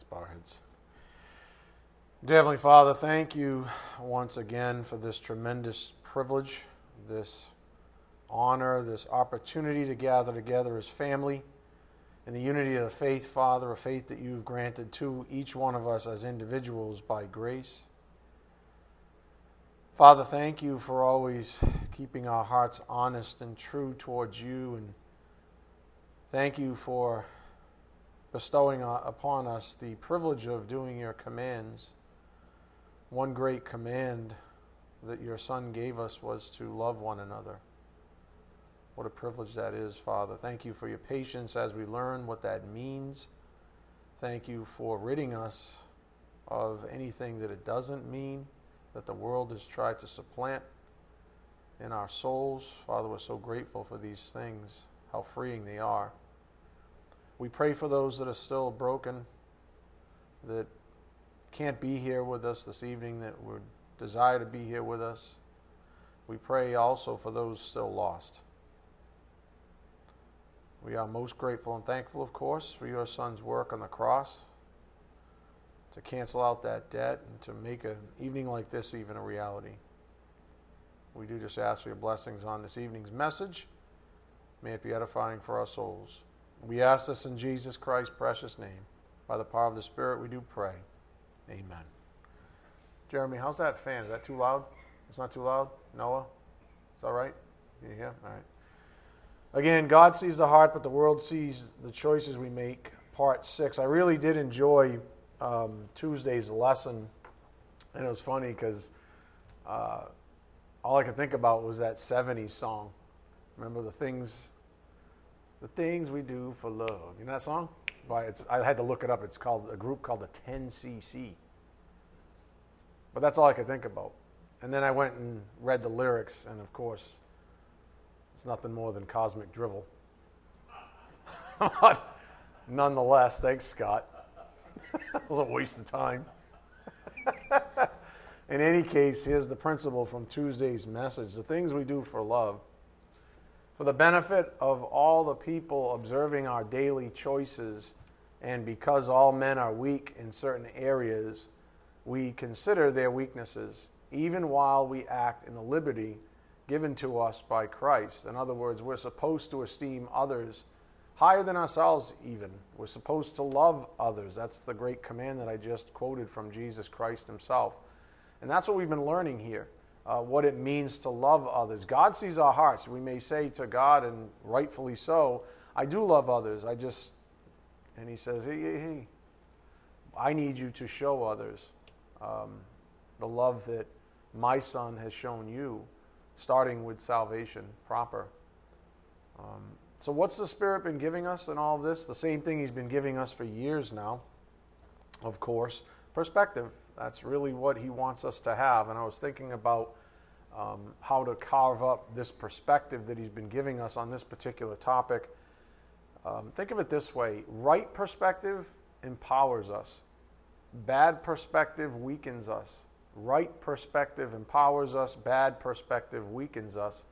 let's bow our heads. Dear Heavenly Father, thank you once again for this tremendous privilege, this honor, this opportunity to gather together as family in the unity of the faith, Father, a faith that you've granted to each one of us as individuals by grace. Father, thank you for always keeping our hearts honest and true towards you, and thank you for bestowing upon us the privilege of doing your commands. One great command that your Son gave us was to love one another. What a privilege that is, Father. Thank you for your patience as we learn what that means. Thank you for ridding us of anything that it doesn't mean, that the world has tried to supplant in our souls. Father, we're so grateful for these things, how freeing they are. We pray for those that are still broken, that can't be here with us this evening, that would desire to be here with us. We pray also for those still lost. We are most grateful and thankful, of course, for your Son's work on the cross to cancel out that debt and to make an evening like this even a reality. We do just ask for your blessings on this evening's message. May it be edifying for our souls. We ask this in Jesus Christ's precious name. By the power of the Spirit, we do pray. Amen. Jeremy, how's that fan? Is that too loud? It's not too loud? Noah? It's all right? You hear? All right. Again, God sees the heart, but the world sees the choices we make, part 6. I really did enjoy Tuesday's lesson, and it was funny because all I could think about was that 70s song. Remember the things we do for love. You know that song? I had to look it up. It's called a group called the 10CC. But that's all I could think about. And then I went and read the lyrics, and of course, it's nothing more than cosmic drivel. Nonetheless, thanks, Scott. It was a waste of time. In any case, here's the principle from Tuesday's message. The things we do for love. For the benefit of all the people observing our daily choices, and because all men are weak in certain areas, we consider their weaknesses, even while we act in the liberty given to us by Christ. In other words, we're supposed to esteem others higher than ourselves even. We're supposed to love others. That's the great command that I just quoted from Jesus Christ himself. And that's what we've been learning here. What it means to love others. God sees our hearts. We may say to God, and rightfully so, I do love others. And he says, hey, I need you to show others the love that my Son has shown you, starting with salvation proper. So what's the Spirit been giving us in all of this? The same thing he's been giving us for years now, of course, perspective. That's really what he wants us to have. And I was thinking about how to carve up this perspective that he's been giving us on this particular topic. Think of it this way. Right perspective empowers us. Bad perspective weakens us. Right perspective empowers us. Bad perspective weakens us.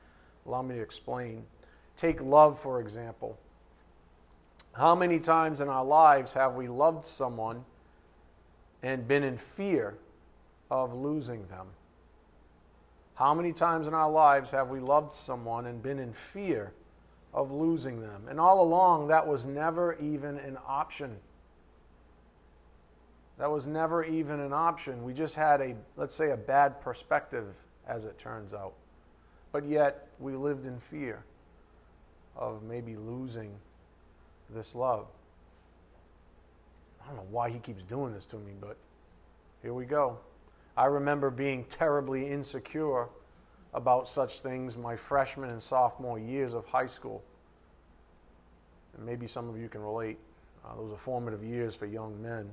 Allow me to explain. Take love, for example. How many times in our lives have we loved someone and been in fear of losing them? How many times in our lives have we loved someone and been in fear of losing them? And all along, that was never even an option. That was never even an option. We just had a bad perspective, as it turns out. But yet, we lived in fear of maybe losing this love. I don't know why he keeps doing this to me, but here we go. I remember being terribly insecure about such things my freshman and sophomore years of high school. And maybe some of you can relate. Those are formative years for young men.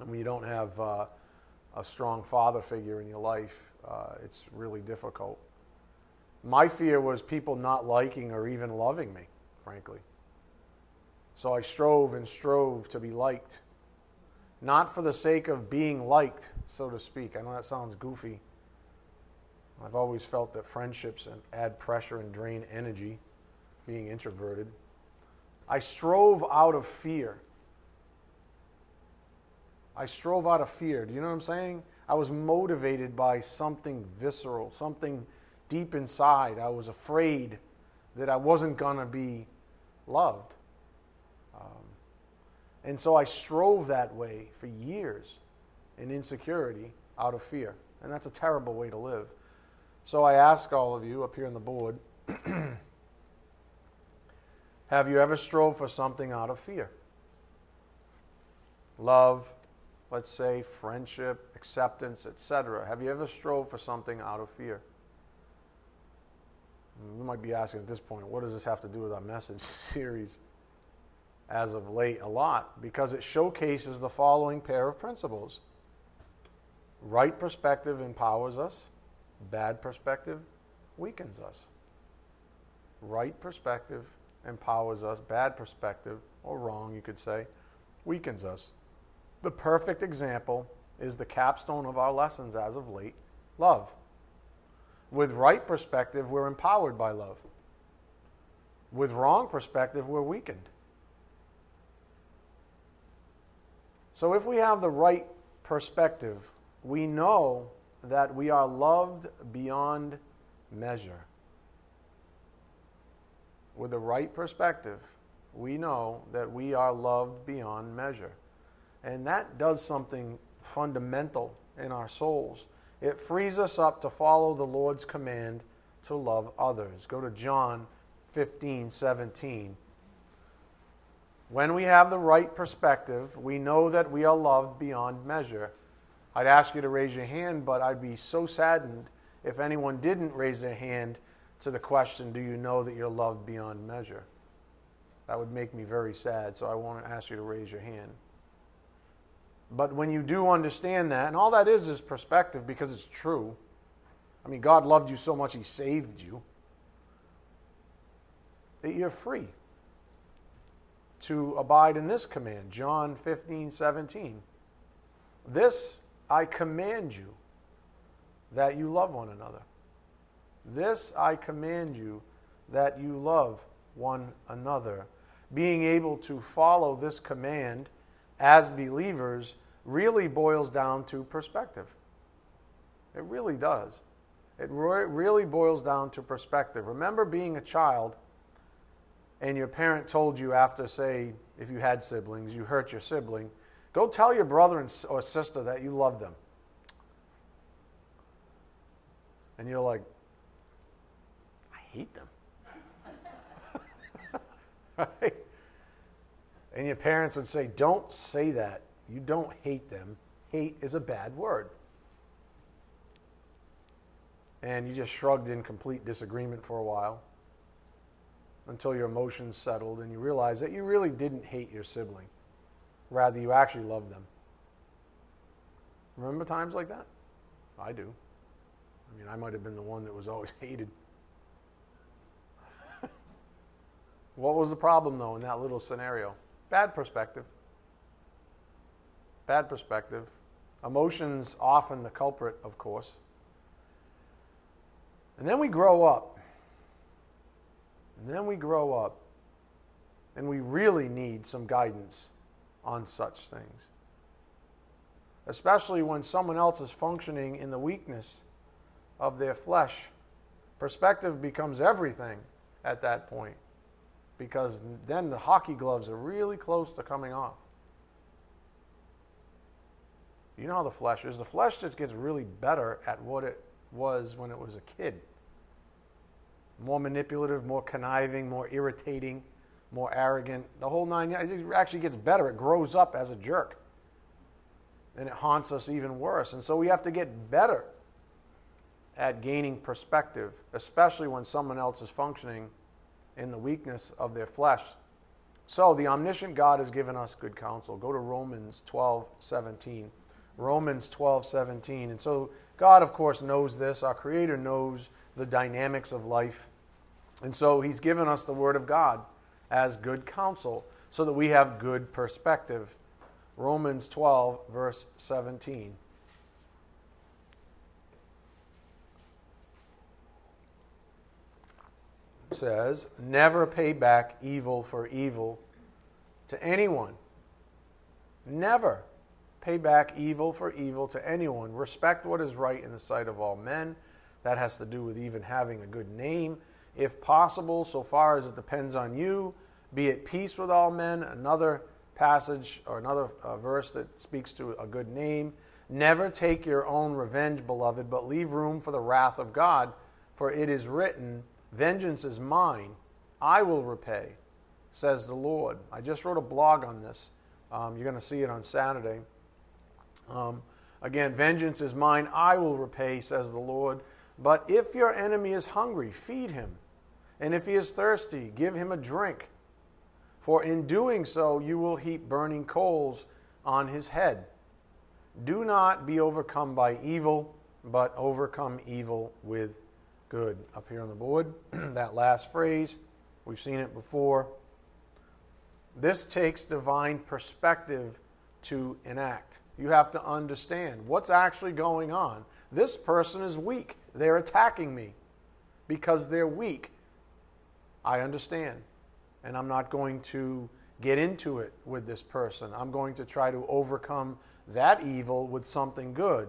And when you don't have a strong father figure in your life, it's really difficult. My fear was people not liking or even loving me, frankly. So I strove and strove to be liked, not for the sake of being liked, so to speak. I know that sounds goofy. I've always felt that friendships add pressure and drain energy, being introverted. I strove out of fear. I strove out of fear. Do you know what I'm saying? I was motivated by something visceral, something deep inside. I was afraid that I wasn't going to be loved. And so I strove that way for years in insecurity out of fear. And that's a terrible way to live. So I ask all of you up here on the board, have you ever strove for something out of fear? Love, let's say, friendship, acceptance, etc. Have you ever strove for something out of fear? You might be asking at this point, what does this have to do with our message series as of late? A lot, because it showcases the following pair of principles. Right perspective empowers us. Bad perspective weakens us. Right perspective empowers us. Bad perspective, or wrong, you could say, weakens us. The perfect example is the capstone of our lessons as of late, love. With right perspective, we're empowered by love. With wrong perspective, we're weakened. So if we have the right perspective, we know that we are loved beyond measure. With the right perspective, we know that we are loved beyond measure. And that does something fundamental in our souls. It frees us up to follow the Lord's command to love others. Go to John 15:17. When we have the right perspective, we know that we are loved beyond measure. I'd ask you to raise your hand, but I'd be so saddened if anyone didn't raise their hand to the question, do you know that you're loved beyond measure? That would make me very sad, so I won't ask you to raise your hand. But when you do understand that, and all that is perspective, because it's true. I mean, God loved you so much, He saved you, that you're free to abide in this command, John 15:17. This I command you, that you love one another. This I command you, that you love one another. Being able to follow this command as believers really boils down to perspective. It really does. It really boils down to perspective. Remember being a child, and your parent told you after, say, if you had siblings, you hurt your sibling, go tell your brother or sister that you love them. And you're like, I hate them. Right? And your parents would say, don't say that. You don't hate them. Hate is a bad word. And you just shrugged in complete disagreement for a while, until your emotions settled and you realize that you really didn't hate your sibling. Rather, you actually loved them. Remember times like that? I do. I mean, I might have been the one that was always hated. What was the problem, though, in that little scenario? Bad perspective. Bad perspective. Emotions often the culprit, of course. And then we grow up. And then we grow up, and we really need some guidance on such things. Especially when someone else is functioning in the weakness of their flesh. Perspective becomes everything at that point, because then the hockey gloves are really close to coming off. You know how the flesh is. The flesh just gets really better at what it was when it was a kid. More manipulative, more conniving, more irritating, more arrogant. The whole nine yards. It actually gets better. It grows up as a jerk. And it haunts us even worse. And so we have to get better at gaining perspective, especially when someone else is functioning in the weakness of their flesh. So the omniscient God has given us good counsel. Go to Romans 12:17. Romans 12:17. And so God, of course, knows this. Our Creator knows the dynamics of life. And so He's given us the Word of God as good counsel so that we have good perspective. Romans 12, verse 17. It says, never pay back evil for evil to anyone. Never pay back evil for evil to anyone. Respect what is right in the sight of all men. That has to do with even having a good name. If possible, so far as it depends on you, be at peace with all men. Another passage or another verse that speaks to a good name. Never take your own revenge, beloved, but leave room for the wrath of God. For it is written, vengeance is mine, I will repay, says the Lord. I just wrote a blog on this. You're going to see it on Saturday. Again, vengeance is mine, I will repay, says the Lord. But if your enemy is hungry, feed him. And if he is thirsty, give him a drink. For in doing so, you will heap burning coals on his head. Do not be overcome by evil, but overcome evil with good. Up here on the board, that last phrase, we've seen it before. This takes divine perspective to enact. You have to understand what's actually going on. This person is weak. They're attacking me because they're weak. I understand, and I'm not going to get into it with this person. I'm going to try to overcome that evil with something good,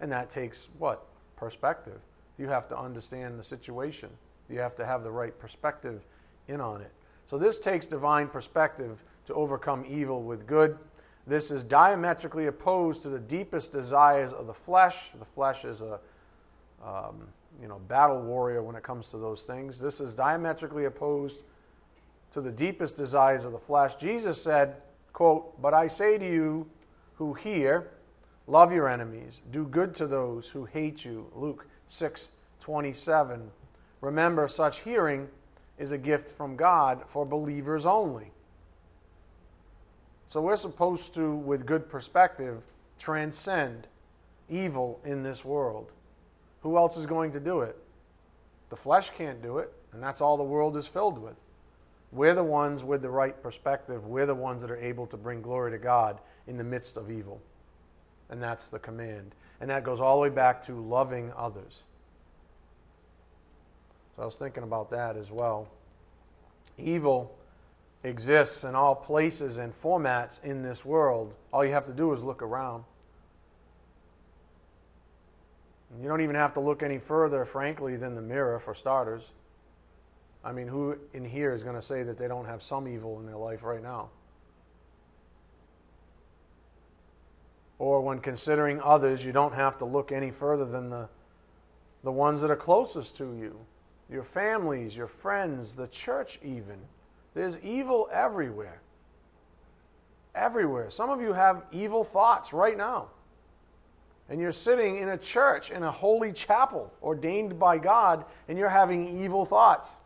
and that takes what? Perspective. You have to understand the situation. You have to have the right perspective in on it. So this takes divine perspective to overcome evil with good. This is diametrically opposed to the deepest desires of the flesh. The flesh is a battle warrior when it comes to those things. This is diametrically opposed to the deepest desires of the flesh. Jesus said, quote, "But I say to you who hear, love your enemies, do good to those who hate you." Luke 6:27. Remember, such hearing is a gift from God for believers only. So we're supposed to, with good perspective, transcend evil in this world. Who else is going to do it? The flesh can't do it, and that's all the world is filled with. We're the ones with the right perspective. We're the ones that are able to bring glory to God in the midst of evil. And that's the command. And that goes all the way back to loving others. So I was thinking about that as well. Evil exists in all places and formats in this world. All you have to do is look around. You don't even have to look any further, frankly, than the mirror, for starters. I mean, who in here is going to say that they don't have some evil in their life right now? Or when considering others, you don't have to look any further than the ones that are closest to you. Your families, your friends, the church even. There's evil everywhere. Everywhere. Some of you have evil thoughts right now. And you're sitting in a church, in a holy chapel ordained by God, and you're having evil thoughts.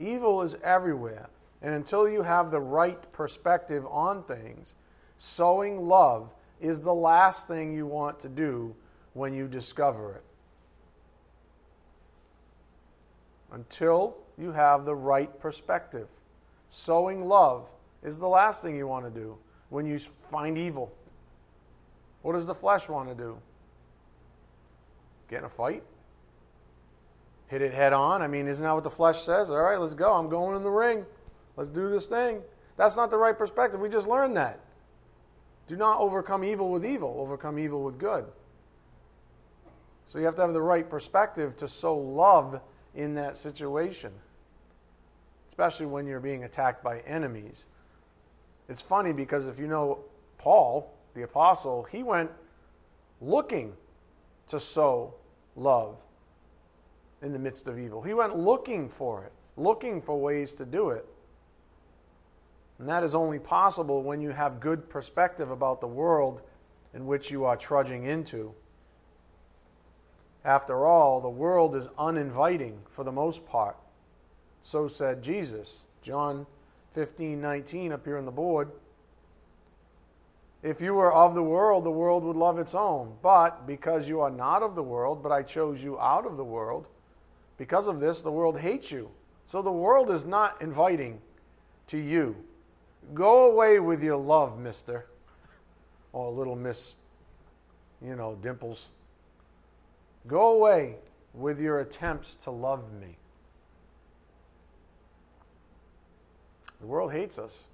Evil is everywhere. And until you have the right perspective on things, sowing love is the last thing you want to do when you discover it. Until you have the right perspective. Sowing love is the last thing you want to do when you find evil. What does the flesh want to do? Get in a fight? Hit it head on? I mean, isn't that what the flesh says? All right, let's go. I'm going in the ring. Let's do this thing. That's not the right perspective. We just learned that. Do not overcome evil with evil. Overcome evil with good. So you have to have the right perspective to sow love in that situation. Especially when you're being attacked by enemies. It's funny because if you know Paul, the apostle, he went looking to sow love in the midst of evil. He went looking for it, looking for ways to do it. And that is only possible when you have good perspective about the world in which you are trudging into. After all, the world is uninviting for the most part. So said Jesus, John 15:19 up here on the board. If you were of the world would love its own. But because you are not of the world, but I chose you out of the world, because of this, the world hates you. So the world is not inviting to you. Go away with your love, mister. Or little miss, Dimples. Go away with your attempts to love me. The world hates us.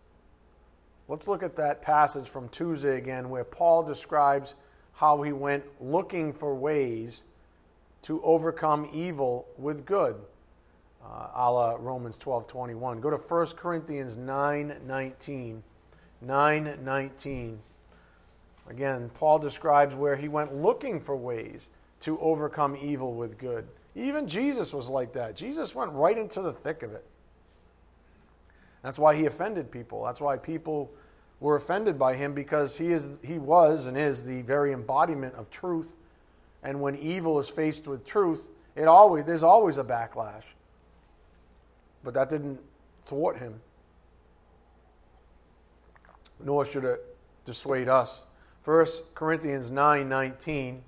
Let's look at that passage from Tuesday again, where Paul describes how he went looking for ways to overcome evil with good, a la Romans 12:21. Go to 1 Corinthians 9:19. 9:19. Again, Paul describes where he went looking for ways to overcome evil with good. Even Jesus was like that. Jesus went right into the thick of it. That's why he offended people. That's why people were offended by him, because he was and is the very embodiment of truth. And when evil is faced with truth, there's always a backlash. But that didn't thwart him, nor should it dissuade us. 1 Corinthians 9:19,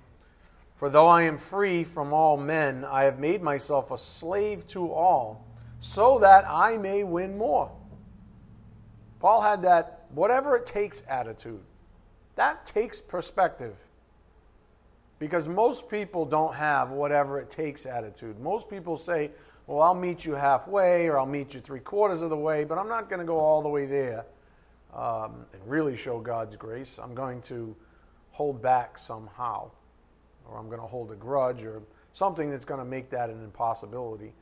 for though I am free from all men, I have made myself a slave to all, so that I may win more. Paul had that whatever it takes attitude. That takes perspective, because most people don't have whatever it takes attitude. Most people say, well, I'll meet you halfway, or I'll meet you three-quarters of the way, but I'm not going to go all the way there and really show God's grace. I'm going to hold back somehow, or I'm going to hold a grudge, or something that's going to make that an impossibility.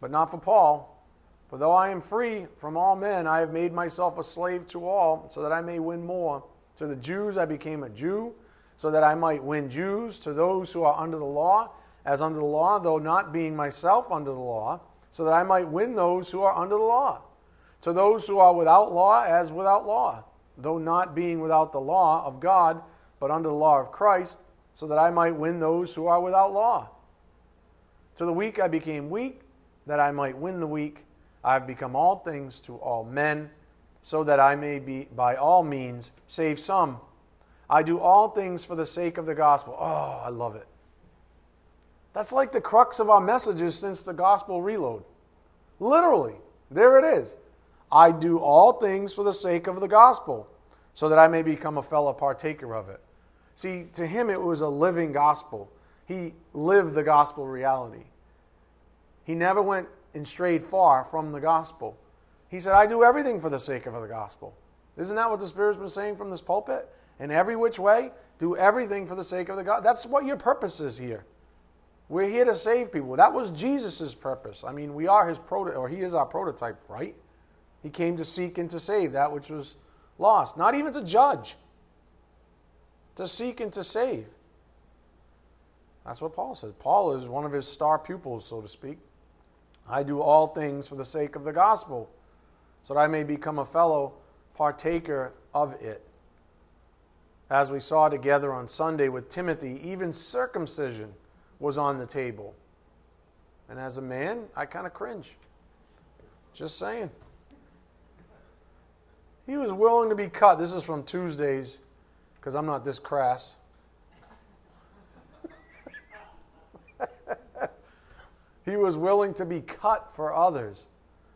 But not for Paul. For though I am free from all men, I have made myself a slave to all, so that I may win more. To the Jews I became a Jew, so that I might win Jews. To those who are under the law, as under the law, though not being myself under the law, so that I might win those who are under the law. To those who are without law, as without law, though not being without the law of God, but under the law of Christ, so that I might win those who are without law. To the weak I became weak, that I might win the weak. I have become all things to all men, so that I may be by all means save some. I do all things for the sake of the gospel. Oh, I love it. That's like the crux of our messages since the gospel reload. Literally, there it is. I do all things for the sake of the gospel, so that I may become a fellow partaker of it. See, to him it was a living gospel. He lived the gospel reality. He never went and strayed far from the gospel. He said, I do everything for the sake of the gospel. Isn't that what the Spirit's been saying from this pulpit? In every which way, do everything for the sake of the gospel. That's what your purpose is here. We're here to save people. That was Jesus' purpose. I mean, we are he is our prototype, right? He came to seek and to save that which was lost. Not even to judge. To seek and to save. That's what Paul says. Paul is one of his star pupils, so to speak. I do all things for the sake of the gospel, so that I may become a fellow partaker of it. As we saw together on Sunday with Timothy, even circumcision was on the table. And as a man, I kind of cringe. Just saying. He was willing to be cut. This is from Tuesdays, because I'm not this crass. He was willing to be cut for others.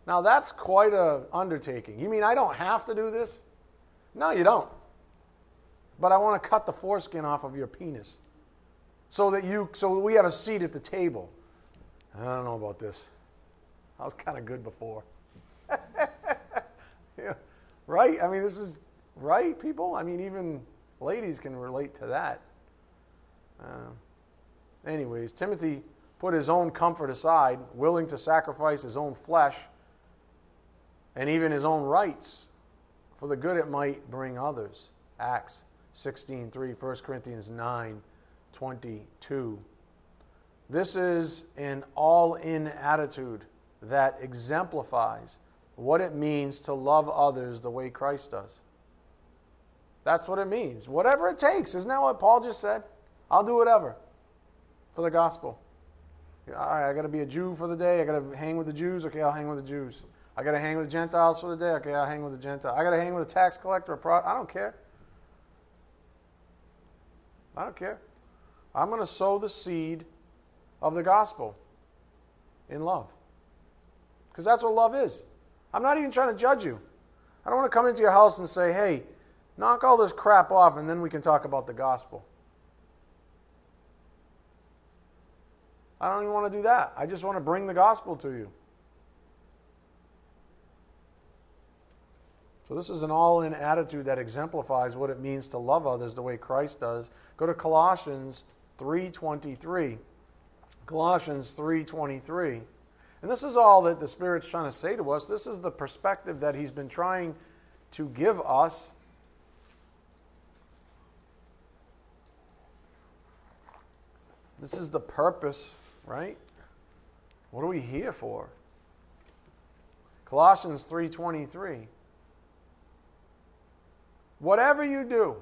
Now that's quite an undertaking. You mean I don't have to do this? No, you don't. But I want to cut the foreskin off of your penis, so we have a seat at the table. I don't know about this. I was kind of good before. Yeah. Right? I mean, this is right, people? I mean, even ladies can relate to that. Anyways, Timothy put his own comfort aside, willing to sacrifice his own flesh and even his own rights for the good it might bring others. Acts 16:3, 1 Corinthians 9:22. This is an all-in attitude that exemplifies what it means to love others the way Christ does. That's what it means. Whatever it takes. Isn't that what Paul just said? I'll do whatever for the gospel. All right, I got to be a Jew for the day. I got to hang with the Jews. Okay, I'll hang with the Jews. I got to hang with the Gentiles for the day. Okay, I'll hang with the Gentiles. I got to hang with a tax collector. I don't care. I don't care. I'm going to sow the seed of the gospel in love, because that's what love is. I'm not even trying to judge you. I don't want to come into your house and say, hey, knock all this crap off and then we can talk about the gospel. I don't even want to do that. I just want to bring the gospel to you. So this is an all-in attitude that exemplifies what it means to love others the way Christ does. Go to Colossians 3:23. Colossians 3:23. And this is all that the Spirit's trying to say to us. This is the perspective that he's been trying to give us. This is the purpose, right? What are we here for? Colossians 3:23. Whatever you do,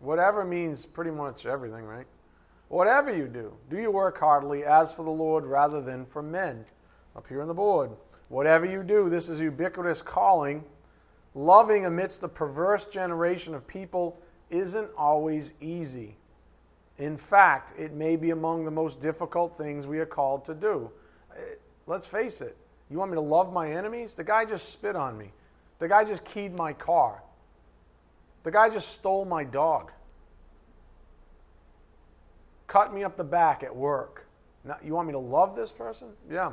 whatever means pretty much everything, right? Whatever you do, do your work heartily as for the Lord rather than for men. Up here on the board. Whatever you do, this is ubiquitous calling. Loving amidst the perverse generation of people isn't always easy. In fact, it may be among the most difficult things we are called to do. Let's face it. You want me to love my enemies? The guy just spit on me. The guy just keyed my car. The guy just stole my dog. Cut me up the back at work. Now, you want me to love this person? Yeah.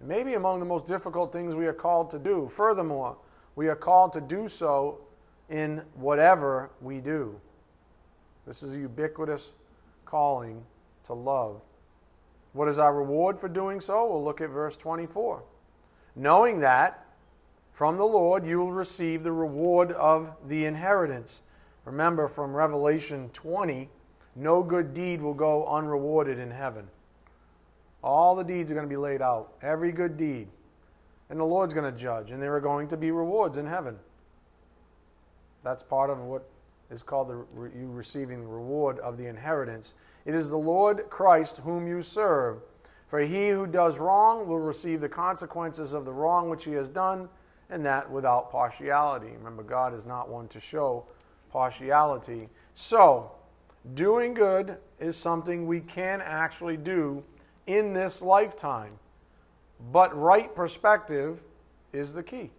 It may be among the most difficult things we are called to do. Furthermore, we are called to do so in whatever we do. This is a ubiquitous calling to love. What is our reward for doing so? We'll look at verse 24. Knowing that from the Lord you will receive the reward of the inheritance. Remember from Revelation 20, no good deed will go unrewarded in heaven. All the deeds are going to be laid out, every good deed. And the Lord's going to judge, and there are going to be rewards in heaven. That's part of what is called you receiving the reward of the inheritance. It is the Lord Christ whom you serve. For he who does wrong will receive the consequences of the wrong which he has done, and that without partiality. Remember, God is not one to show partiality. So, doing good is something we can actually do in this lifetime. But right perspective is the key.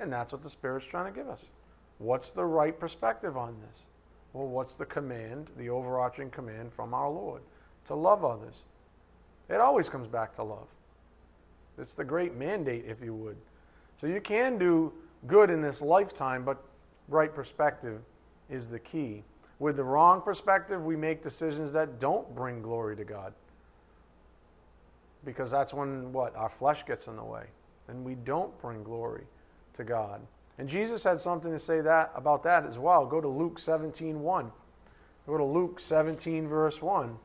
And that's what the Spirit's trying to give us. What's the right perspective on this? Well, what's the command, the overarching command from our Lord? To love others. It always comes back to love. It's the great mandate, if you would. So you can do good in this lifetime, but right perspective is the key. With the wrong perspective, we make decisions that don't bring glory to God. Because that's when, what? Our flesh gets in the way. And we don't bring glory to God. And Jesus had something to say about that as well. Go to Luke 17:1. Go to Luke 17, verse 1.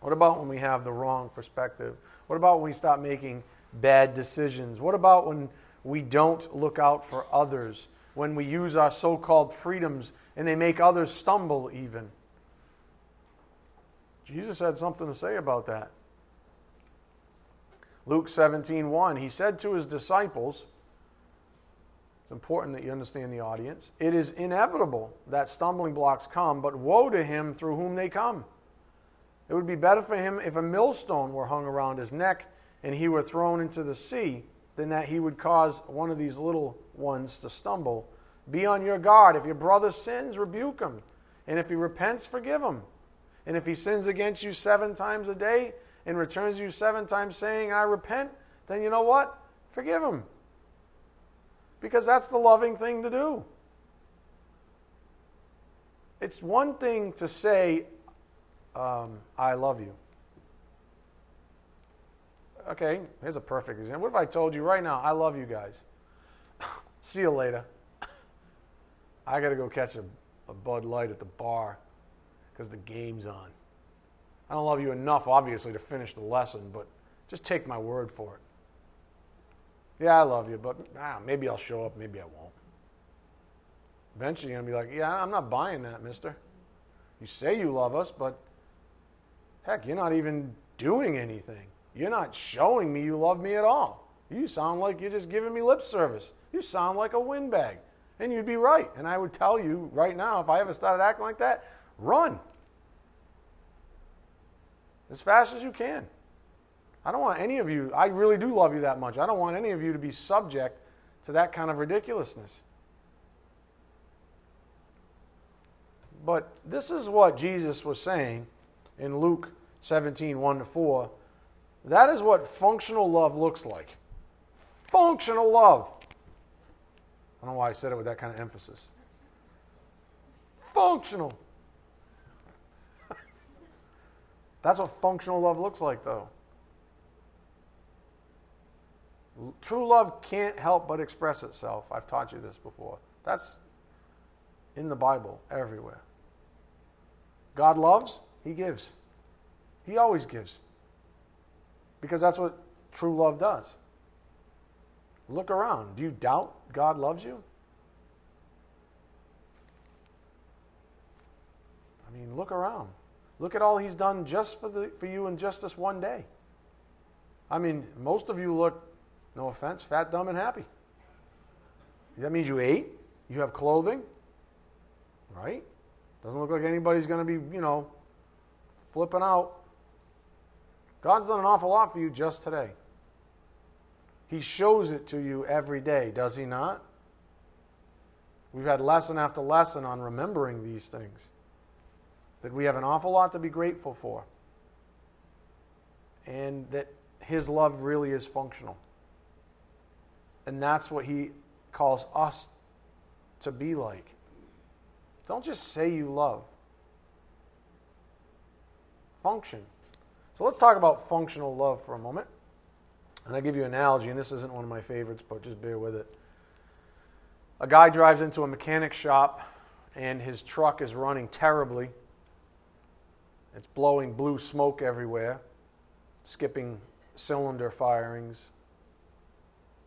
What about when we have the wrong perspective? What about when we stop making bad decisions? What about when we don't look out for others? When we use our so-called freedoms and they make others stumble even? Jesus had something to say about that. Luke 17:1, he said to his disciples, it's important that you understand the audience, it is inevitable that stumbling blocks come, but woe to him through whom they come. It would be better for him if a millstone were hung around his neck and he were thrown into the sea than that he would cause one of these little ones to stumble. Be on your guard. If your brother sins, rebuke him. And if he repents, forgive him. And if he sins against you 7 times a day, and returns you 7 times saying, I repent, then you know what? Forgive him. Because that's the loving thing to do. It's one thing to say, I love you. Okay, here's a perfect example. What if I told you right now, I love you guys. See you later. I got to go catch a Bud Light at the bar because the game's on. I don't love you enough, obviously, to finish the lesson, but just take my word for it. Yeah, I love you, but maybe I'll show up, maybe I won't. Eventually, you're going to be like, yeah, I'm not buying that, mister. You say you love us, but heck, you're not even doing anything. You're not showing me you love me at all. You sound like you're just giving me lip service. You sound like a windbag. And you'd be right. And I would tell you right now, if I ever started acting like that, run. As fast as you can. I don't want any of you, I really do love you that much. I don't want any of you to be subject to that kind of ridiculousness. But this is what Jesus was saying in Luke 17:1-4. That is what functional love looks like. functional love. I don't know why I said it with that kind of emphasis. Functional. That's what functional love looks like, though. True love can't help but express itself. I've taught you this before. That's in the Bible, everywhere. God loves, He gives. He always gives. Because that's what true love does. Look around. Do you doubt God loves you? I mean, look around. Look at all He's done just for you in just this one day. I mean, most of you look, no offense, fat, dumb, and happy. That means you ate, you have clothing, right? Doesn't look like anybody's going to be, you know, flipping out. God's done an awful lot for you just today. He shows it to you every day, does He not? We've had lesson after lesson on remembering these things, that we have an awful lot to be grateful for, and that His love really is functional. And that's what He calls us to be like. Don't just say you love. Function. So let's talk about functional love for a moment. And I give you an analogy, and this isn't one of my favorites, but just bear with it. A guy drives into a mechanic shop, and his truck is running terribly. It's blowing blue smoke everywhere, skipping cylinder firings.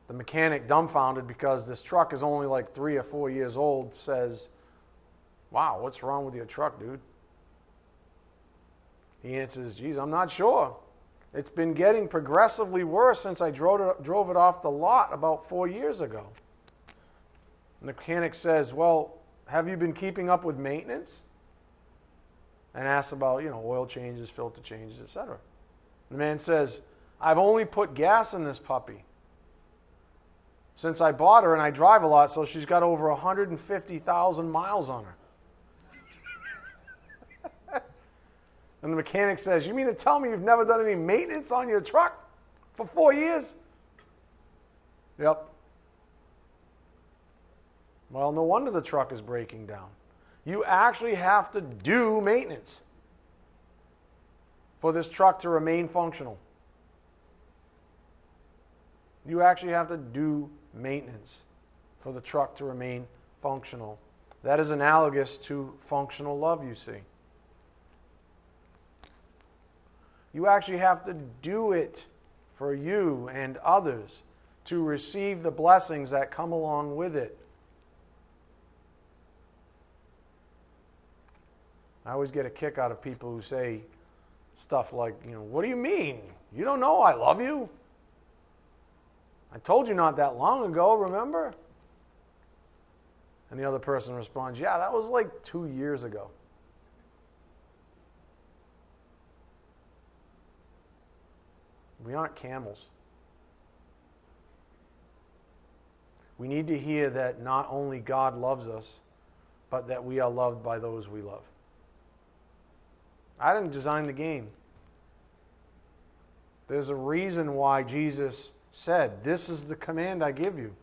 The mechanic, dumbfounded because this truck is only like 3 or 4 years old, says, "Wow, what's wrong with your truck, dude?" He answers, "Geez, I'm not sure. It's been getting progressively worse since I drove it off the lot about 4 years ago." And the mechanic says, "Well, have you been keeping up with maintenance?" And asks about, you know, oil changes, filter changes, etc. The man says, "I've only put gas in this puppy. Since I bought her, and I drive a lot, so she's got over 150,000 miles on her." And the mechanic says, "You mean to tell me you've never done any maintenance on your truck for 4 years?" "Yep." "Well, no wonder the truck is breaking down. You actually have to do maintenance for this truck to remain functional. You actually have to do maintenance for the truck to remain functional." That is analogous to functional love, you see. You actually have to do it for you and others to receive the blessings that come along with it. I always get a kick out of people who say stuff like, you know, "What do you mean? You don't know I love you? I told you not that long ago, remember?" And the other person responds, "Yeah, that was like 2 years ago." We aren't camels. We need to hear that not only God loves us, but that we are loved by those we love. I didn't design the game. There's a reason why Jesus said, "This is the command I give you,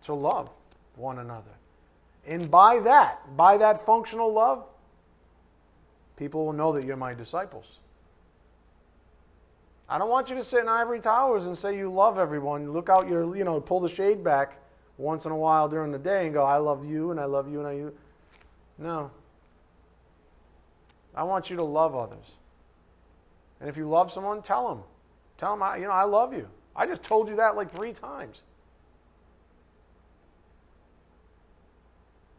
to love one another." And by that functional love, people will know that you're my disciples. I don't want you to sit in ivory towers and say you love everyone. Look out your, you know, pull the shade back once in a while during the day and go, "I love you, and I love you, and I love you." No. I want you to love others. And if you love someone, tell them. Tell them, "You know, I love you. I just told you that like 3 times."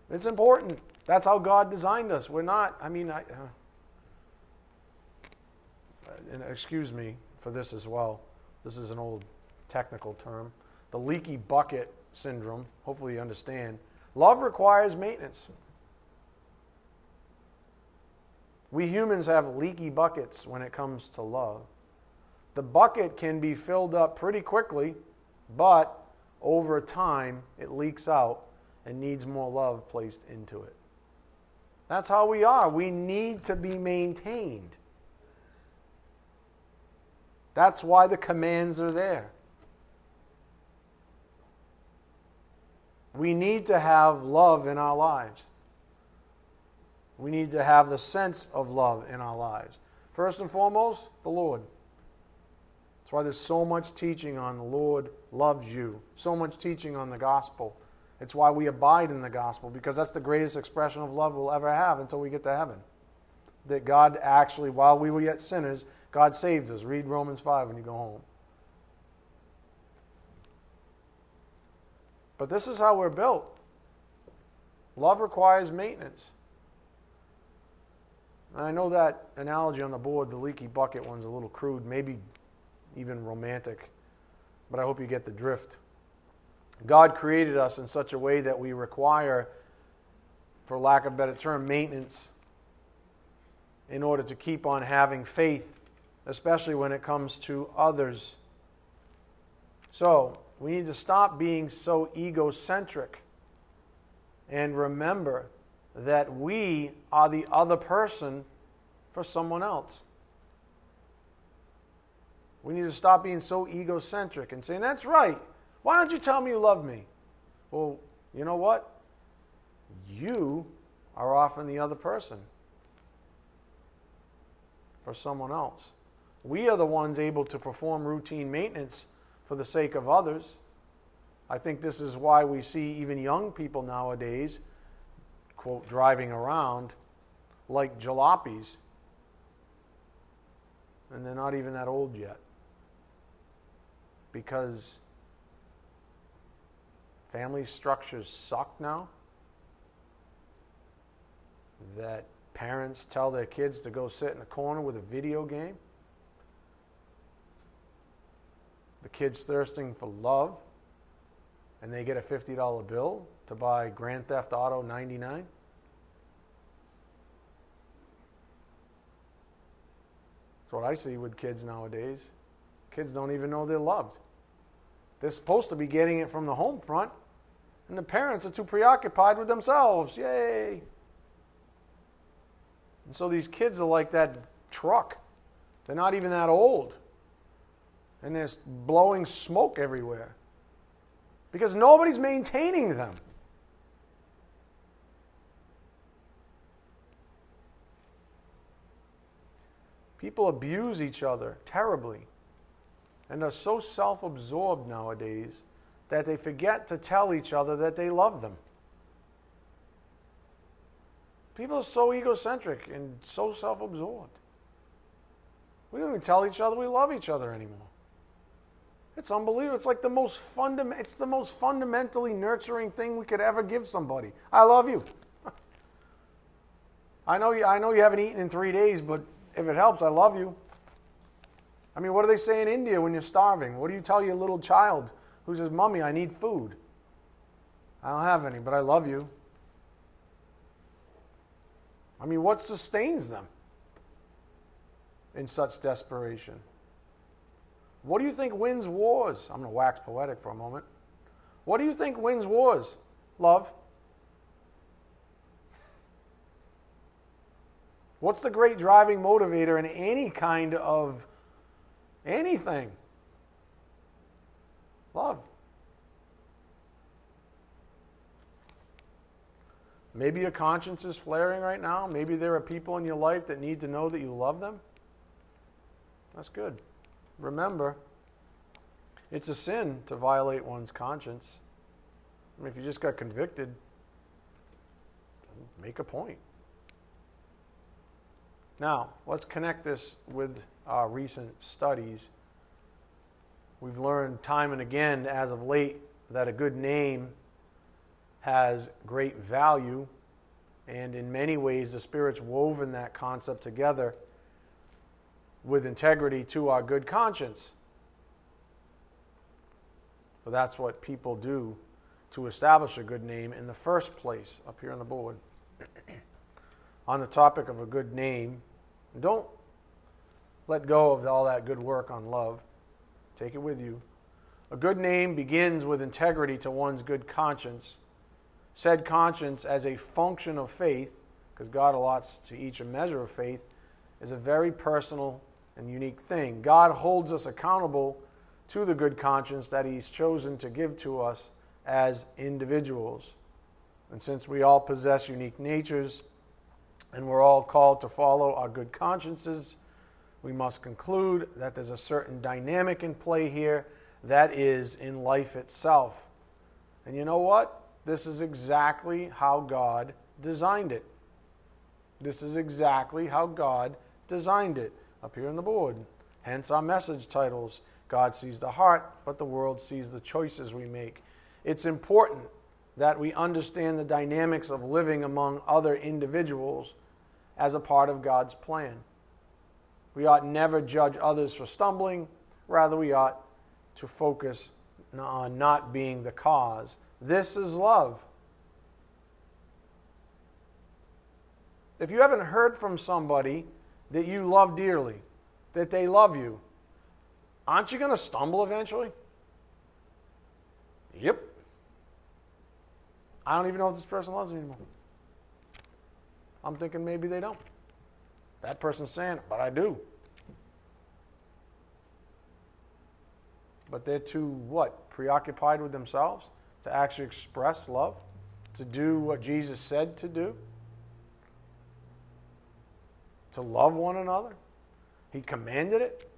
It's important. That's how God designed us. We're not, and excuse me for this as well. This is an old technical term. The leaky bucket syndrome. Hopefully you understand. Love requires maintenance. We humans have leaky buckets when it comes to love. The bucket can be filled up pretty quickly, but over time, it leaks out and needs more love placed into it. That's how we are. We need to be maintained. That's why the commands are there. We need to have love in our lives. We need to have the sense of love in our lives. First and foremost, the Lord. That's why there's so much teaching on the Lord loves you, so much teaching on the gospel. It's why we abide in the gospel, because that's the greatest expression of love we'll ever have until we get to heaven. That God actually, while we were yet sinners, God saved us. Read Romans 5 when you go home. But this is how we're built. Love requires maintenance. And I know that analogy on the board, the leaky bucket one's a little crude, maybe even romantic, but I hope you get the drift. God created us in such a way that we require, for lack of a better term, maintenance in order to keep on having faith, especially when it comes to others. So we need to stop being so egocentric and remember that we are the other person for someone else. We need to stop being so egocentric and saying, that's right. Why don't you tell me you love me? Well, you know what? You are often the other person for someone else. We are the ones able to perform routine maintenance for the sake of others. I think this is why we see even young people nowadays, quote, driving around like jalopies, and they're not even that old yet, because family structures suck now, that parents tell their kids to go sit in a corner with a video game, the kid's thirsting for love, and they get a $50 bill to buy Grand Theft Auto 99. That's what I see with kids nowadays. Kids don't even know they're loved. They're supposed to be getting it from the home front, and the parents are too preoccupied with themselves. Yay! And so these kids are like that truck. They're not even that old. And they're blowing smoke everywhere because nobody's maintaining them. People abuse each other terribly and are so self-absorbed nowadays that they forget to tell each other that they love them. People are so egocentric and so self-absorbed. We don't even tell each other we love each other anymore. It's unbelievable. It's like the most fundamentally nurturing thing we could ever give somebody. I love you. I know you haven't eaten in 3 days, but if it helps, I love you. I mean, what do they say in India when you're starving? What do you tell your little child who says, Mommy, I need food? I don't have any, but I love you. I mean, what sustains them in such desperation? What do you think wins wars? I'm going to wax poetic for a moment. What do you think wins wars? Love. What's the great driving motivator in any kind of anything? Love. Maybe your conscience is flaring right now. Maybe there are people in your life that need to know that you love them. That's good. Remember, it's a sin to violate one's conscience. I mean, if you just got convicted, make a point. Now, let's connect this with our recent studies. We've learned time and again as of late that a good name has great value, and in many ways the Spirit's woven that concept together with integrity to our good conscience. But that's what people do to establish a good name in the first place, up here on the board. On the topic of a good name, don't let go of all that good work on love. Take it with you. A good name begins with integrity to one's good conscience. Said conscience, as a function of faith, because God allots to each a measure of faith, is a very personal and unique thing. God holds us accountable to the good conscience that He's chosen to give to us as individuals. And since we all possess unique natures and we're all called to follow our good consciences, we must conclude that there's a certain dynamic in play here that is in life itself. And you know what? This is exactly how God designed it. This is exactly how God designed it up here on the board. Hence our message titles. God sees the heart, but the world sees the choices we make. It's important that we understand the dynamics of living among other individuals as a part of God's plan. We ought never judge others for stumbling. Rather, we ought to focus on not being the cause. This is love. If you haven't heard from somebody that you love dearly, that they love you, aren't you going to stumble eventually? Yep. I don't even know if this person loves me anymore. I'm thinking maybe they don't. That person's saying it, but I do. But they're too, what, preoccupied with themselves to actually express love, to do what Jesus said to do, to love one another. He commanded it.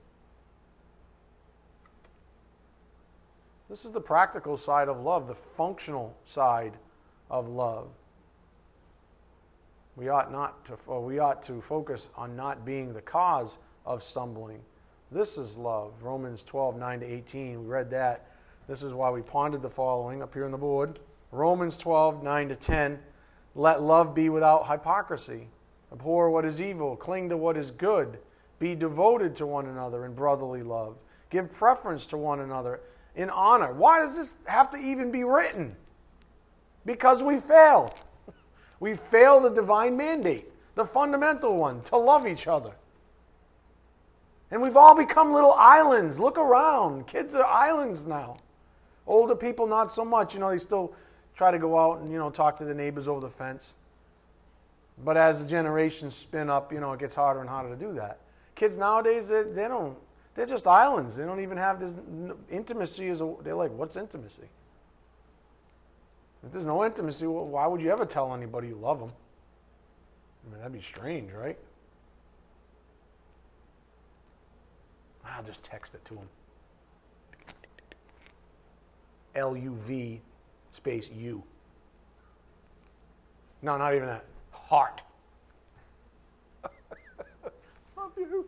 This is the practical side of love, the functional side of love. We ought to focus on not being the cause of stumbling. This is love. Romans 12, 9 to 18. We read that. This is why we pondered the following up here on the board. Romans 12, 9 to 10. Let love be without hypocrisy. Abhor what is evil. Cling to what is good. Be devoted to one another in brotherly love. Give preference to one another in honor. Why does this have to even be written? Because we fail. We fail the divine mandate, the fundamental one, to love each other. And we've all become little islands. Look around. Kids are islands now. Older people, not so much. You know, they still try to go out and, you know, talk to the neighbors over the fence. But as the generations spin up, you know, it gets harder and harder to do that. Kids nowadays, they're just islands. They don't even have this intimacy. They're like, what's intimacy? If there's no intimacy, well, why would you ever tell anybody you love them? I mean, that'd be strange, right? I'll just text it to him. LUV U. No, not even that. Heart. Love you.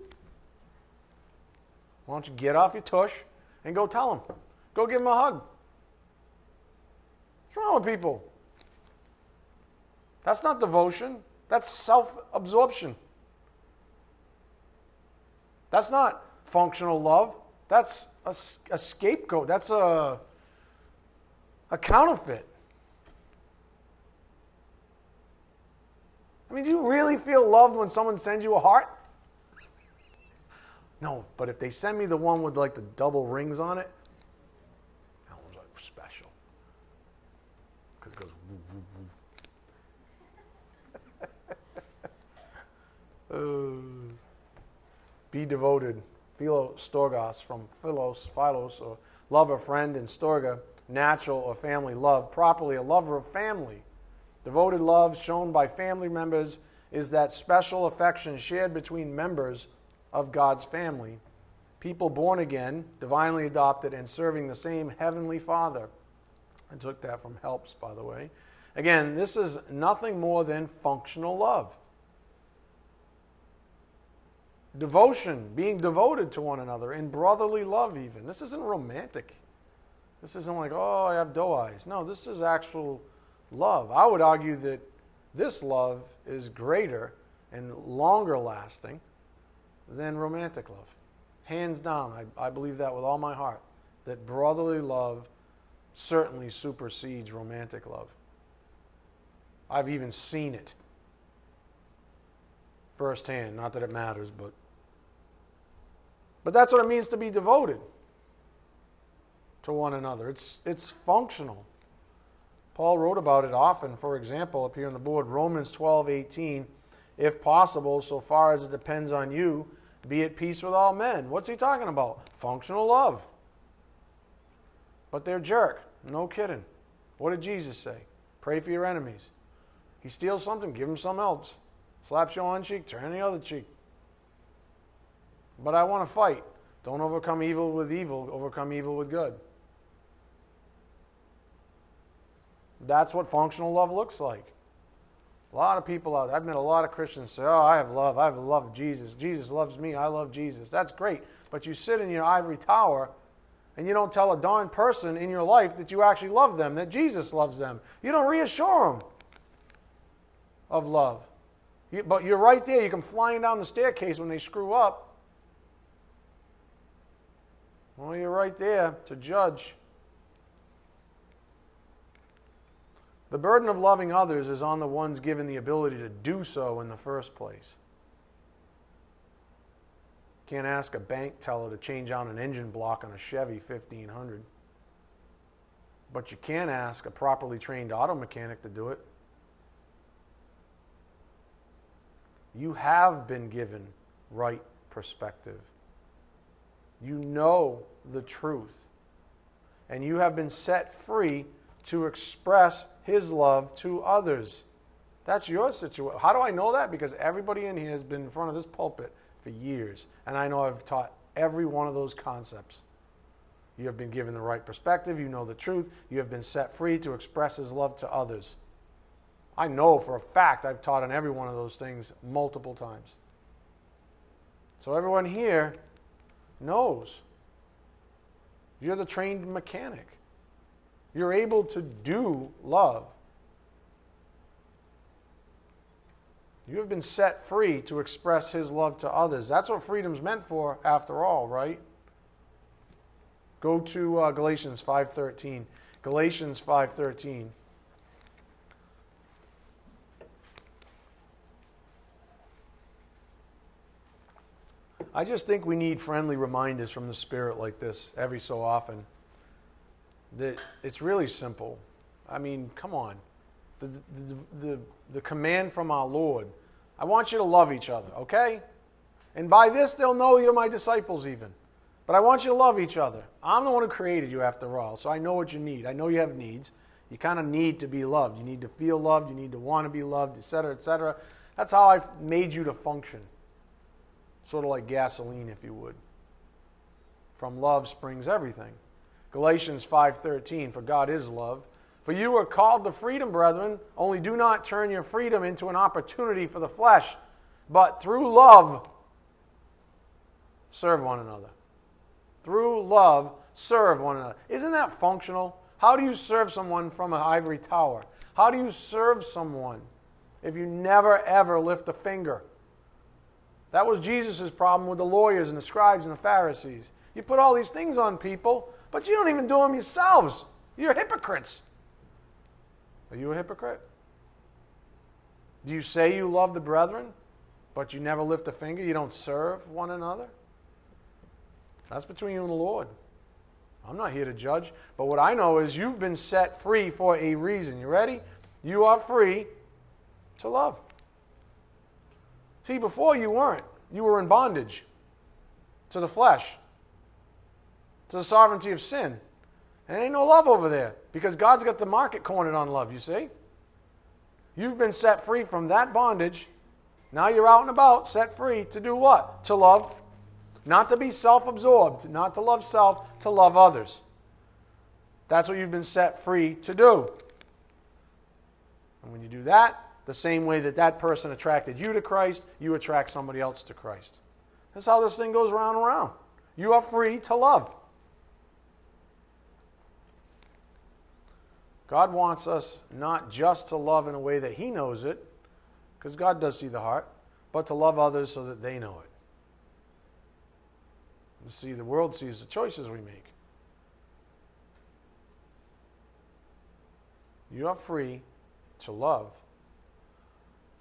Why don't you get off your tush and go tell him? Go give him a hug. What's wrong with people? That's not devotion. That's self-absorption. That's not functional love. That's a scapegoat. That's a counterfeit. I mean, do you really feel loved when someone sends you a heart? No, but if they send me the one with like the double rings on it, that one's like special. Because it goes woo, woo, woo. Be devoted. Philostorgos, from philos, or lover, friend, and storga, natural or family love. Properly, a lover of family. Devoted love shown by family members is that special affection shared between members of God's family. People born again, divinely adopted, and serving the same Heavenly Father. I took that from Helps, by the way. Again, this is nothing more than functional love. Devotion, being devoted to one another, in brotherly love even. This isn't romantic. This isn't like, oh, I have doe eyes. No, this is actual love. I would argue that this love is greater and longer lasting than romantic love. Hands down, I believe that with all my heart, that brotherly love certainly supersedes romantic love. I've even seen it firsthand. Not that it matters, but that's what it means to be devoted to one another. It's functional. Paul wrote about it often. For example, up here on the board, Romans 12:18, if possible, so far as it depends on you, be at peace with all men. What's he talking about? Functional love. But they're jerk. No kidding. What did Jesus say? Pray for your enemies. He steals something, give him something else. Slaps you on one cheek, turn the other cheek. But I want to fight. Don't overcome evil with evil, overcome evil with good. That's what functional love looks like. A lot of people out there, I've met a lot of Christians say, oh, I have love, I've loved Jesus. Jesus loves me, I love Jesus. That's great, but you sit in your ivory tower and you don't tell a darn person in your life that you actually love them, that Jesus loves them. You don't reassure them of love. But you're right there, you come flying down the staircase when they screw up. Well, you're right there to judge. The burden of loving others is on the ones given the ability to do so in the first place. Can't ask a bank teller to change out an engine block on a Chevy 1500. But you can ask a properly trained auto mechanic to do it. You have been given right perspective. You know the truth. And you have been set free to express his love to others. That's your situation. How do I know that? Because everybody in here has been in front of this pulpit for years, and I know I've taught every one of those concepts. You have been given the right perspective. You know the truth. You have been set free to express his love to others. I know for a fact I've taught on every one of those things multiple times. So everyone here knows. You're the trained mechanic. You're able to do love. You have been set free to express his love to others. That's what freedom's meant for, after all, right? Go to Galatians 5:13. Galatians 5:13. I just think we need friendly reminders from the Spirit like this every so often. That it's really simple. I mean, come on. The command from our Lord, I want you to love each other, okay? And by this they'll know you're my disciples even. But I want you to love each other. I'm the one who created you after all, so I know what you need. I know you have needs. You kind of need to be loved. You need to feel loved. You need to want to be loved, et cetera, et cetera. That's how I've made you to function. Sort of like gasoline, if you would. From love springs everything. Galatians 5:13, for God is love. For you are called to freedom, brethren, only do not turn your freedom into an opportunity for the flesh, but through love serve one another. Through love serve one another. Isn't that functional? How do you serve someone from an ivory tower? How do you serve someone if you never, ever lift a finger? That was Jesus' problem with the lawyers and the scribes and the Pharisees. You put all these things on people, but you don't even do them yourselves. You're hypocrites. Are you a hypocrite? Do you say you love the brethren, but you never lift a finger? You don't serve one another? That's between you and the Lord. I'm not here to judge, but what I know is you've been set free for a reason. You ready? You are free to love. See, before you weren't. You were in bondage to the flesh, to the sovereignty of sin. And there ain't no love over there because God's got the market cornered on love, you see? You've been set free from that bondage. Now you're out and about, set free to do what? To love. Not to be self-absorbed, not to love self, to love others. That's what you've been set free to do. And when you do that, the same way that that person attracted you to Christ, you attract somebody else to Christ. That's how this thing goes round and round. You are free to love. God wants us not just to love in a way that he knows it, because God does see the heart, but to love others so that they know it. You see, the world sees the choices we make. You are free to love.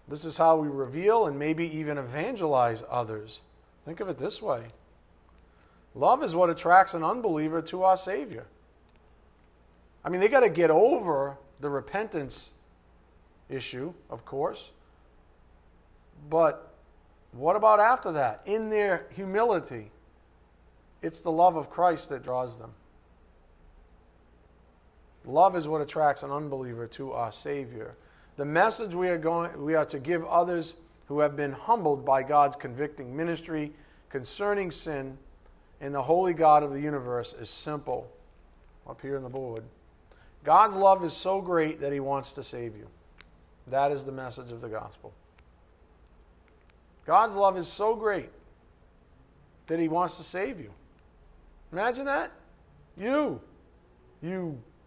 This is how we reveal and maybe even evangelize others. Think of it this way. Love is what attracts an unbeliever to our Savior. I mean, they got to get over the repentance issue, of course. But what about after that? In their humility, it's the love of Christ that draws them. Love is what attracts an unbeliever to our Savior. The message we are to give others who have been humbled by God's convicting ministry concerning sin and the holy God of the universe is simple. Up here on the board. God's love is so great that he wants to save you. That is the message of the gospel. God's love is so great that he wants to save you. Imagine that. You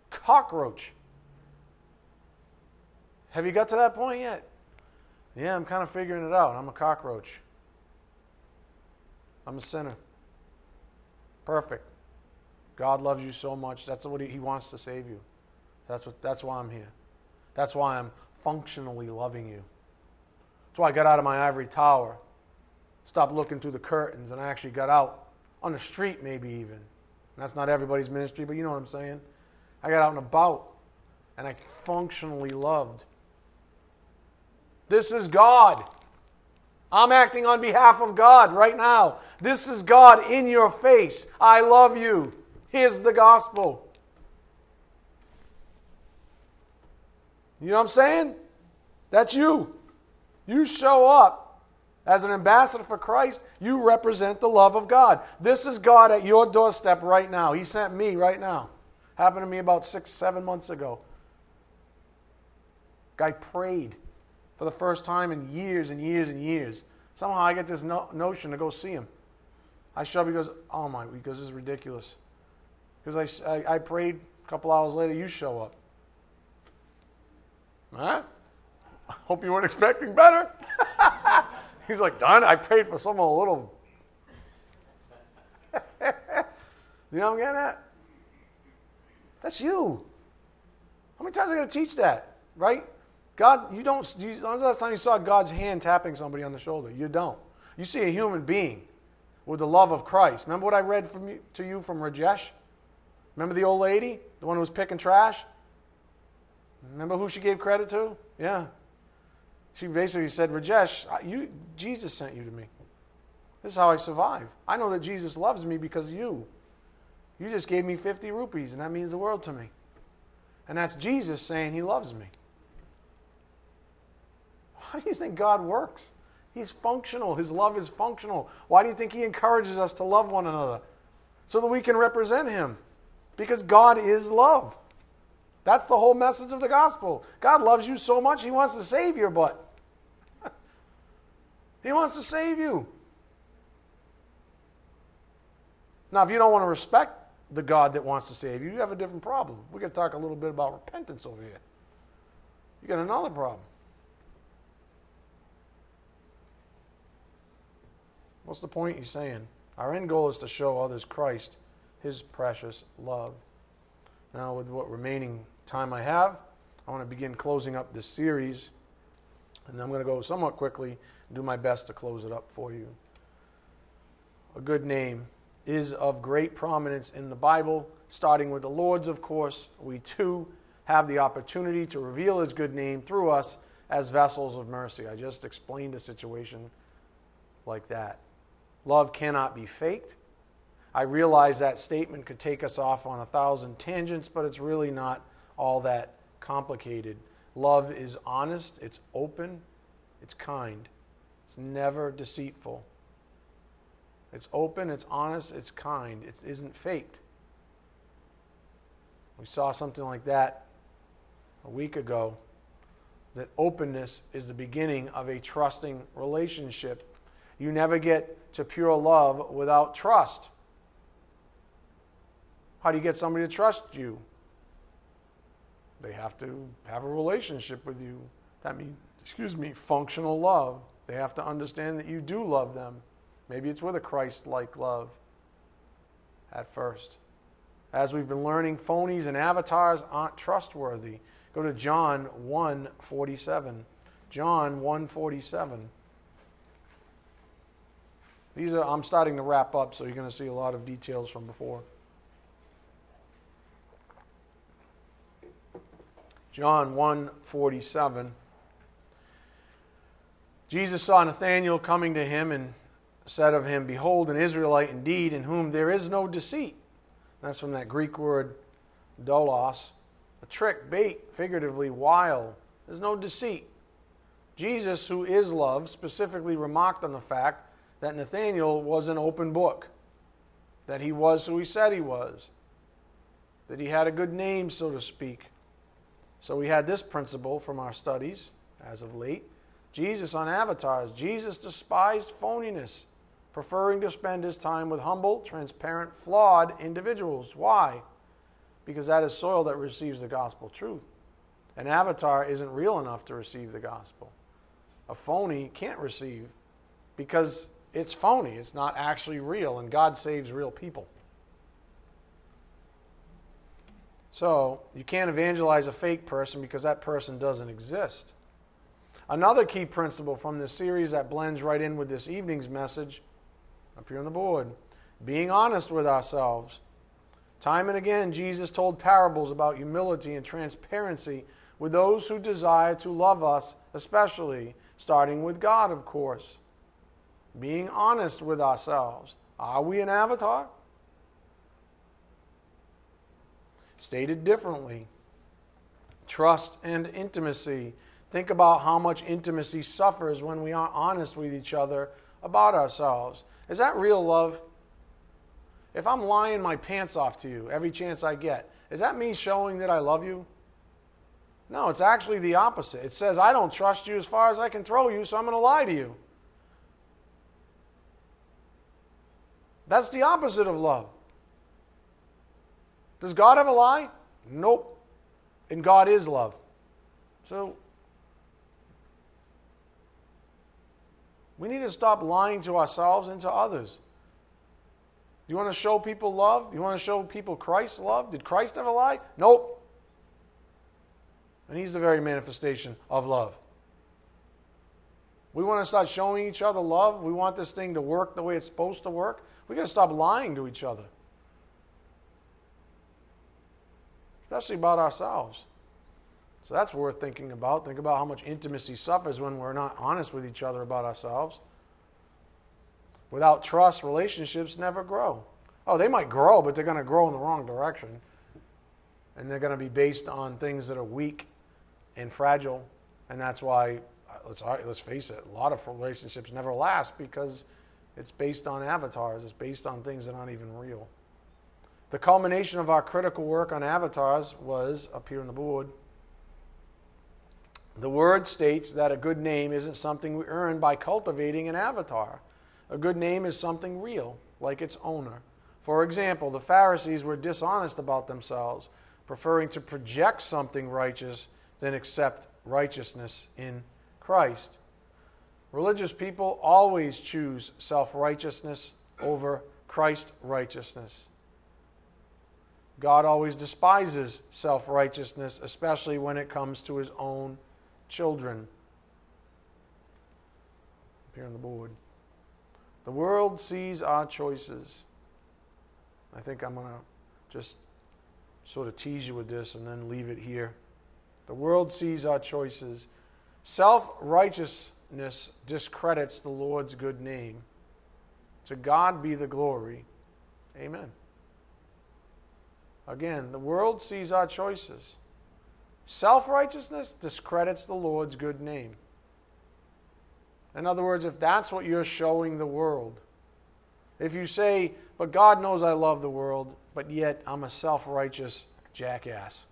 cockroach. Have you got to that point yet? Yeah, I'm kind of figuring it out. I'm a cockroach. I'm a sinner. Perfect. God loves you so much. That's what he wants to save you. That's why I'm here. That's why I'm functionally loving you. That's why I got out of my ivory tower, stopped looking through the curtains, and I actually got out on the street maybe even. And that's not everybody's ministry, but you know what I'm saying. I got out and about, and I functionally loved. This is God. I'm acting on behalf of God right now. This is God in your face. I love you. Here's the gospel. You know what I'm saying? That's you. You show up as an ambassador for Christ. You represent the love of God. This is God at your doorstep right now. He sent me right now. Happened to me about 6-7 months ago. Guy prayed for the first time in years and years and years. Somehow I get this notion to go see him. I show up, he goes, oh my, because this is ridiculous. Because I prayed, a couple hours later, you show up. Huh? I hope you weren't expecting better. He's like, Don, I prayed for someone a little. You know what I'm getting at? That's you. How many times are I going to teach that, right? God, you don't, when's the last time you saw God's hand tapping somebody on the shoulder? You don't. You see a human being with the love of Christ. Remember what I read to you from Rajesh? Remember the old lady? The one who was picking trash? Remember who she gave credit to? Yeah. She basically said, Rajesh, Jesus sent you to me. This is how I survive. I know that Jesus loves me because of you. You just gave me 50 rupees, and that means the world to me. And that's Jesus saying he loves me. Why do you think God works? He's functional. His love is functional. Why do you think he encourages us to love one another? So that we can represent him. Because God is love. That's the whole message of the gospel. God loves you so much, he wants to save your butt. He wants to save you. Now, if you don't want to respect the God that wants to save you, you have a different problem. We're going to talk a little bit about repentance over here. You got another problem. What's the point he's saying? Our end goal is to show others Christ, his precious love. Now, with what remaining time I have, I want to begin closing up this series. And I'm going to go somewhat quickly and do my best to close it up for you. A good name is of great prominence in the Bible. Starting with the Lord's, of course, we too have the opportunity to reveal his good name through us as vessels of mercy. I just explained a situation like that. Love cannot be faked. I realize that statement could take us off on 1,000 tangents, but it's really not all that complicated. Love is honest, it's open, it's kind. It's never deceitful. It's open, it's honest, it's kind. It isn't faked. We saw something like that a week ago, that openness is the beginning of a trusting relationship. You never get to pure love without trust. How do you get somebody to trust you? They have to have a relationship with you. That means, functional love. They have to understand that you do love them. Maybe it's with a Christ-like love at first. As we've been learning, phonies and avatars aren't trustworthy. Go to John 1:47. John 1:47. I'm starting to wrap up, so you're going to see a lot of details from before. John 1:47. Jesus saw Nathanael coming to him and said of him, Behold, an Israelite indeed, in whom there is no deceit. That's from that Greek word doulos, trick, bait, figuratively, wile. There's no deceit. Jesus, who is love, specifically remarked on the fact that Nathanael was an open book, that he was who he said he was, that he had a good name, so to speak. So we had this principle from our studies as of late. Jesus on avatars. Jesus despised phoniness, preferring to spend his time with humble, transparent, flawed individuals. Why? Because that is soil that receives the gospel truth. An avatar isn't real enough to receive the gospel. A phony can't receive because it's phony. It's not actually real, and God saves real people. So you can't evangelize a fake person because that person doesn't exist. Another key principle from this series that blends right in with this evening's message, up here on the board, being honest with ourselves. Time and again, Jesus told parables about humility and transparency with those who desire to love us, especially starting with God, of course. Being honest with ourselves. Are we an avatar? Stated differently, trust and intimacy. Think about how much intimacy suffers when we aren't honest with each other about ourselves. Is that real love? If I'm lying my pants off to you every chance I get, is that me showing that I love you? No, it's actually the opposite. It says, I don't trust you as far as I can throw you, so I'm going to lie to you. That's the opposite of love. Does God ever lie? Nope. And God is love. So we need to stop lying to ourselves and to others. You want to show people love? You want to show people Christ's love? Did Christ ever lie? Nope. And he's the very manifestation of love. We want to start showing each other love. We want this thing to work the way it's supposed to work. We've got to stop lying to each other, especially about ourselves. So that's worth thinking about. Think about how much intimacy suffers when we're not honest with each other about ourselves. Without trust, relationships never grow. Oh, they might grow, but they're going to grow in the wrong direction. And they're going to be based on things that are weak and fragile. And that's why, let's face it, a lot of relationships never last because it's based on avatars. It's based on things that aren't even real. The culmination of our critical work on avatars was, up here on the board, the word states that a good name isn't something we earn by cultivating an avatar. A good name is something real, like its owner. For example, the Pharisees were dishonest about themselves, preferring to project something righteous than accept righteousness in Christ. Religious people always choose self-righteousness over Christ righteousness. God always despises self-righteousness, especially when it comes to his own children. Up here on the board. The world sees our choices. I think I'm going to just sort of tease you with this and then leave it here. The world sees our choices. Self-righteousness discredits the Lord's good name. To God be the glory. Amen. Again, the world sees our choices. Self-righteousness discredits the Lord's good name. In other words, if that's what you're showing the world, if you say, but God knows I love the world, but yet I'm a self-righteous jackass.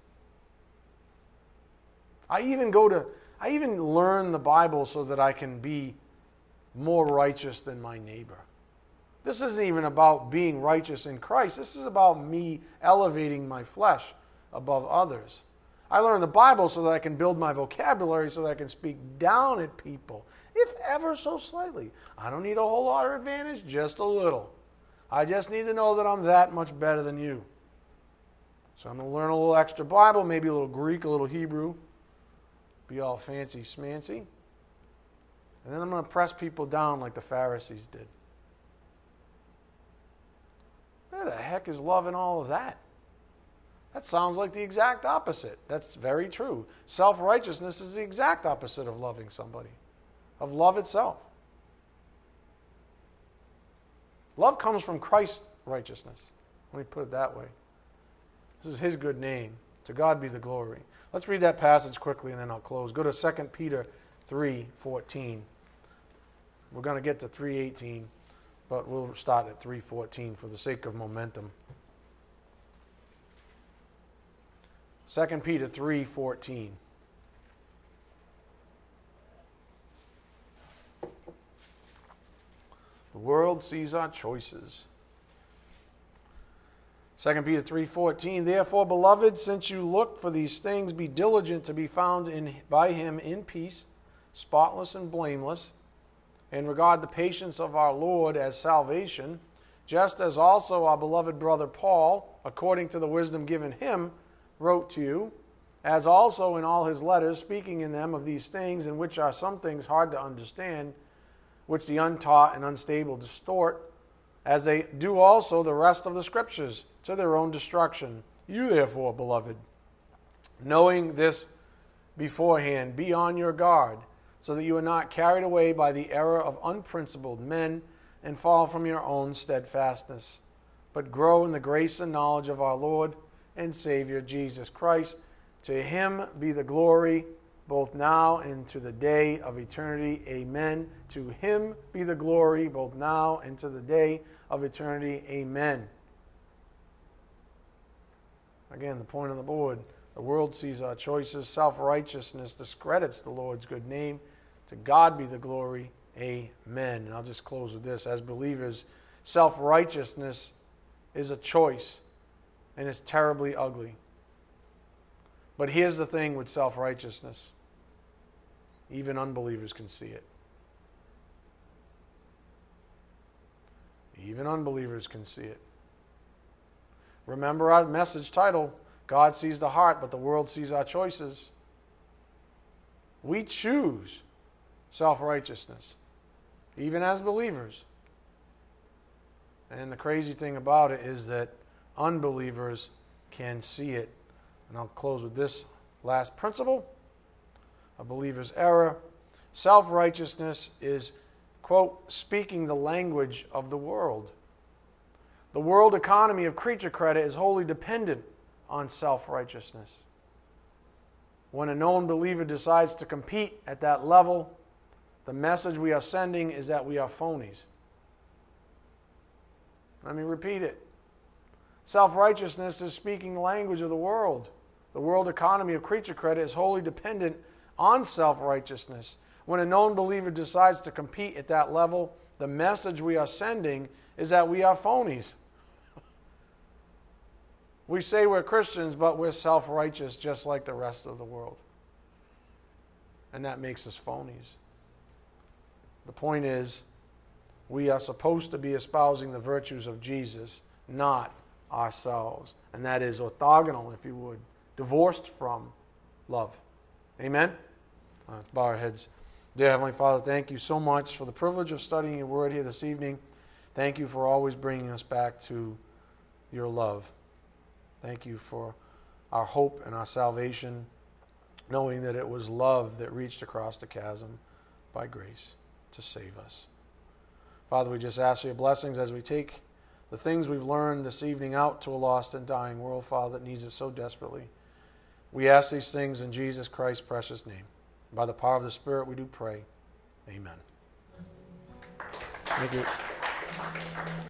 I even learn the Bible so that I can be more righteous than my neighbor. This isn't even about being righteous in Christ. This is about me elevating my flesh above others. I learn the Bible so that I can build my vocabulary, so that I can speak down at people, if ever so slightly. I don't need a whole lot of advantage, just a little. I just need to know that I'm that much better than you. So I'm going to learn a little extra Bible, maybe a little Greek, a little Hebrew. Be all fancy smancy. And then I'm going to press people down like the Pharisees did. Where the heck is love in all of that? That sounds like the exact opposite. That's very true. Self-righteousness is the exact opposite of loving somebody, of love itself. Love comes from Christ's righteousness. Let me put it that way. This is his good name. To God be the glory. Let's read that passage quickly and then I'll close. Go to 2 Peter 3:14. We're going to get to 3:18, but we'll start at 3:14 for the sake of momentum. 2 Peter 3:14. The world sees our choices. 2 Peter 3:14, therefore, beloved, since you look for these things, be diligent to be found by him in peace, spotless and blameless, and regard the patience of our Lord as salvation, just as also our beloved brother Paul, according to the wisdom given him, wrote to you, as also in all his letters, speaking in them of these things, in which are some things hard to understand, which the untaught and unstable distort, as they do also the rest of the Scriptures, to their own destruction. You, therefore, beloved, knowing this beforehand, be on your guard, so that you are not carried away by the error of unprincipled men and fall from your own steadfastness, but grow in the grace and knowledge of our Lord and Savior Jesus Christ. To him be the glory, both now and to the day of eternity. Amen. To him be the glory, both now and to the day of eternity. Amen. Again, the point on the board, the world sees our choices. Self-righteousness discredits the Lord's good name. To God be the glory. Amen. And I'll just close with this. As believers, self-righteousness is a choice, and it's terribly ugly. But here's the thing with self-righteousness. Even unbelievers can see it. Even unbelievers can see it. Remember our message title, God sees the heart, but the world sees our choices. We choose self-righteousness, even as believers. And the crazy thing about it is that unbelievers can see it. And I'll close with this last principle, a believer's error. Self-righteousness is, quote, speaking the language of the world. The world economy of creature credit is wholly dependent on self-righteousness. When a known believer decides to compete at that level, the message we are sending is that we are phonies. Let me repeat it. Self-righteousness is speaking the language of the world. The world economy of creature credit is wholly dependent on self-righteousness. When a known believer decides to compete at that level, the message we are sending is that we are phonies. We say we're Christians, but we're self-righteous just like the rest of the world. And that makes us phonies. The point is, we are supposed to be espousing the virtues of Jesus, not ourselves. And that is orthogonal, if you would, divorced from love. Amen? Let's bow our heads. Dear Heavenly Father, thank you so much for the privilege of studying your word here this evening. Thank you for always bringing us back to your love. Thank you for our hope and our salvation, knowing that it was love that reached across the chasm by grace to save us. Father, we just ask for your blessings as we take the things we've learned this evening out to a lost and dying world, Father, that needs it so desperately. We ask these things in Jesus Christ's precious name. By the power of the Spirit, we do pray. Amen. Thank you.